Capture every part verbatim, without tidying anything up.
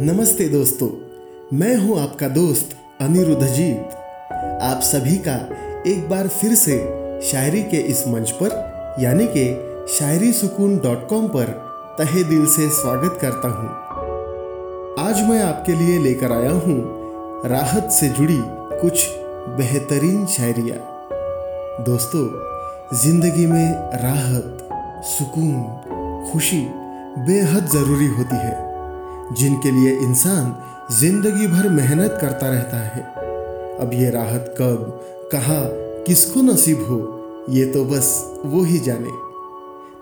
नमस्ते दोस्तों, मैं हूं आपका दोस्त अनिरुद्धजीत। आप सभी का एक बार फिर से शायरी के इस मंच पर यानी के शायरीसुकून डॉट कॉम पर तहे दिल से स्वागत करता हूं। आज मैं आपके लिए लेकर आया हूं राहत से जुड़ी कुछ बेहतरीन शायरियां। दोस्तों, जिंदगी में राहत, सुकून, खुशी बेहद ज़रूरी होती है, जिनके लिए इंसान जिंदगी भर मेहनत करता रहता है। अब ये राहत कब, कहाँ, किसको नसीब हो, ये तो बस वो ही जाने।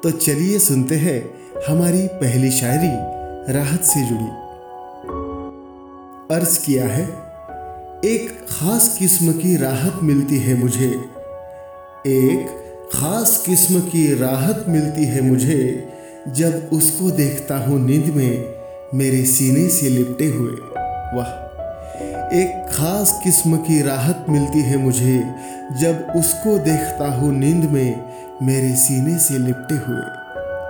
तो चलिए सुनते हैं हमारी पहली शायरी राहत से जुड़ी। अर्ज किया है, एक खास किस्म की राहत मिलती है मुझे, एक खास किस्म की राहत मिलती है मुझे, जब उसको देखता हूँ नींद में मेरे सीने से लिपटे हुए। वाह, एक खास किस्म की राहत मिलती है मुझे, जब उसको देखता हूँ नींद में मेरे सीने से लिपटे हुए।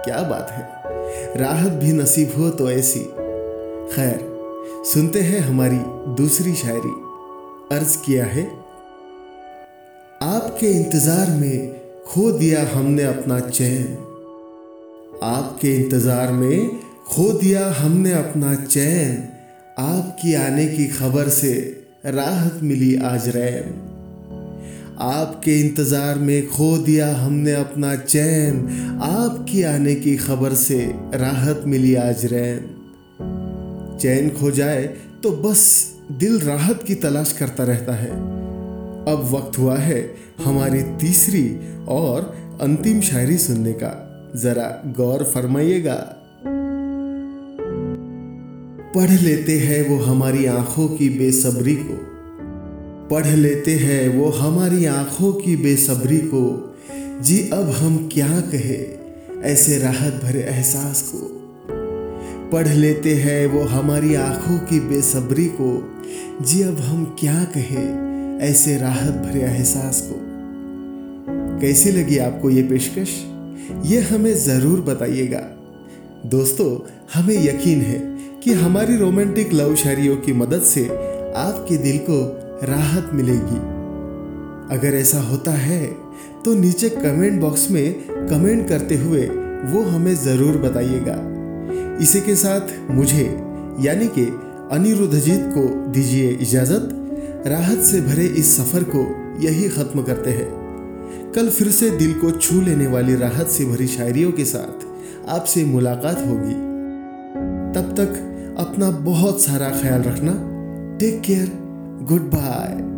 क्या बात है, राहत भी नसीब हो तो ऐसी। खैर, सुनते हैं हमारी दूसरी शायरी। अर्ज किया है, आपके इंतजार में खो दिया हमने अपना चैन, आपके इंतजार में खो दिया हमने अपना चैन, आपकी आने की खबर से राहत मिली आज रैन। आपके इंतज़ार में खो दिया हमने अपना चैन, आपकी आने की खबर से राहत मिली आज रैन। चैन खो जाए तो बस दिल राहत की तलाश करता रहता है। अब वक्त हुआ है हमारी तीसरी और अंतिम शायरी सुनने का, ज़रा गौर फरमाइएगा। पढ़ लेते हैं वो हमारी आँखों की बेसब्री को, पढ़ लेते हैं वो हमारी आँखों की बेसब्री को, जी अब हम क्या कहे ऐसे राहत भरे एहसास को। पढ़ लेते हैं वो हमारी आँखों की बेसब्री को, जी अब हम क्या कहे ऐसे राहत भरे एहसास को। कैसी लगी आपको ये पेशकश, ये हमें ज़रूर बताइएगा। दोस्तों, हमें यकीन है कि हमारी रोमांटिक लव शायरियों की मदद से आपके दिल को राहत मिलेगी। अगर ऐसा होता है तो नीचे कमेंट बॉक्स में कमेंट करते हुए वो हमें ज़रूर बताइएगा। इसी के साथ मुझे यानी कि अनिरुद्धजीत को दीजिए इजाज़त। राहत से भरे इस सफ़र को यही ख़त्म करते हैं। कल फिर से दिल को छू लेने वाली राहत से भरी शायरियों के साथ आपसे मुलाकात होगी। तब तक अपना बहुत सारा ख्याल रखना। Take care, good bye.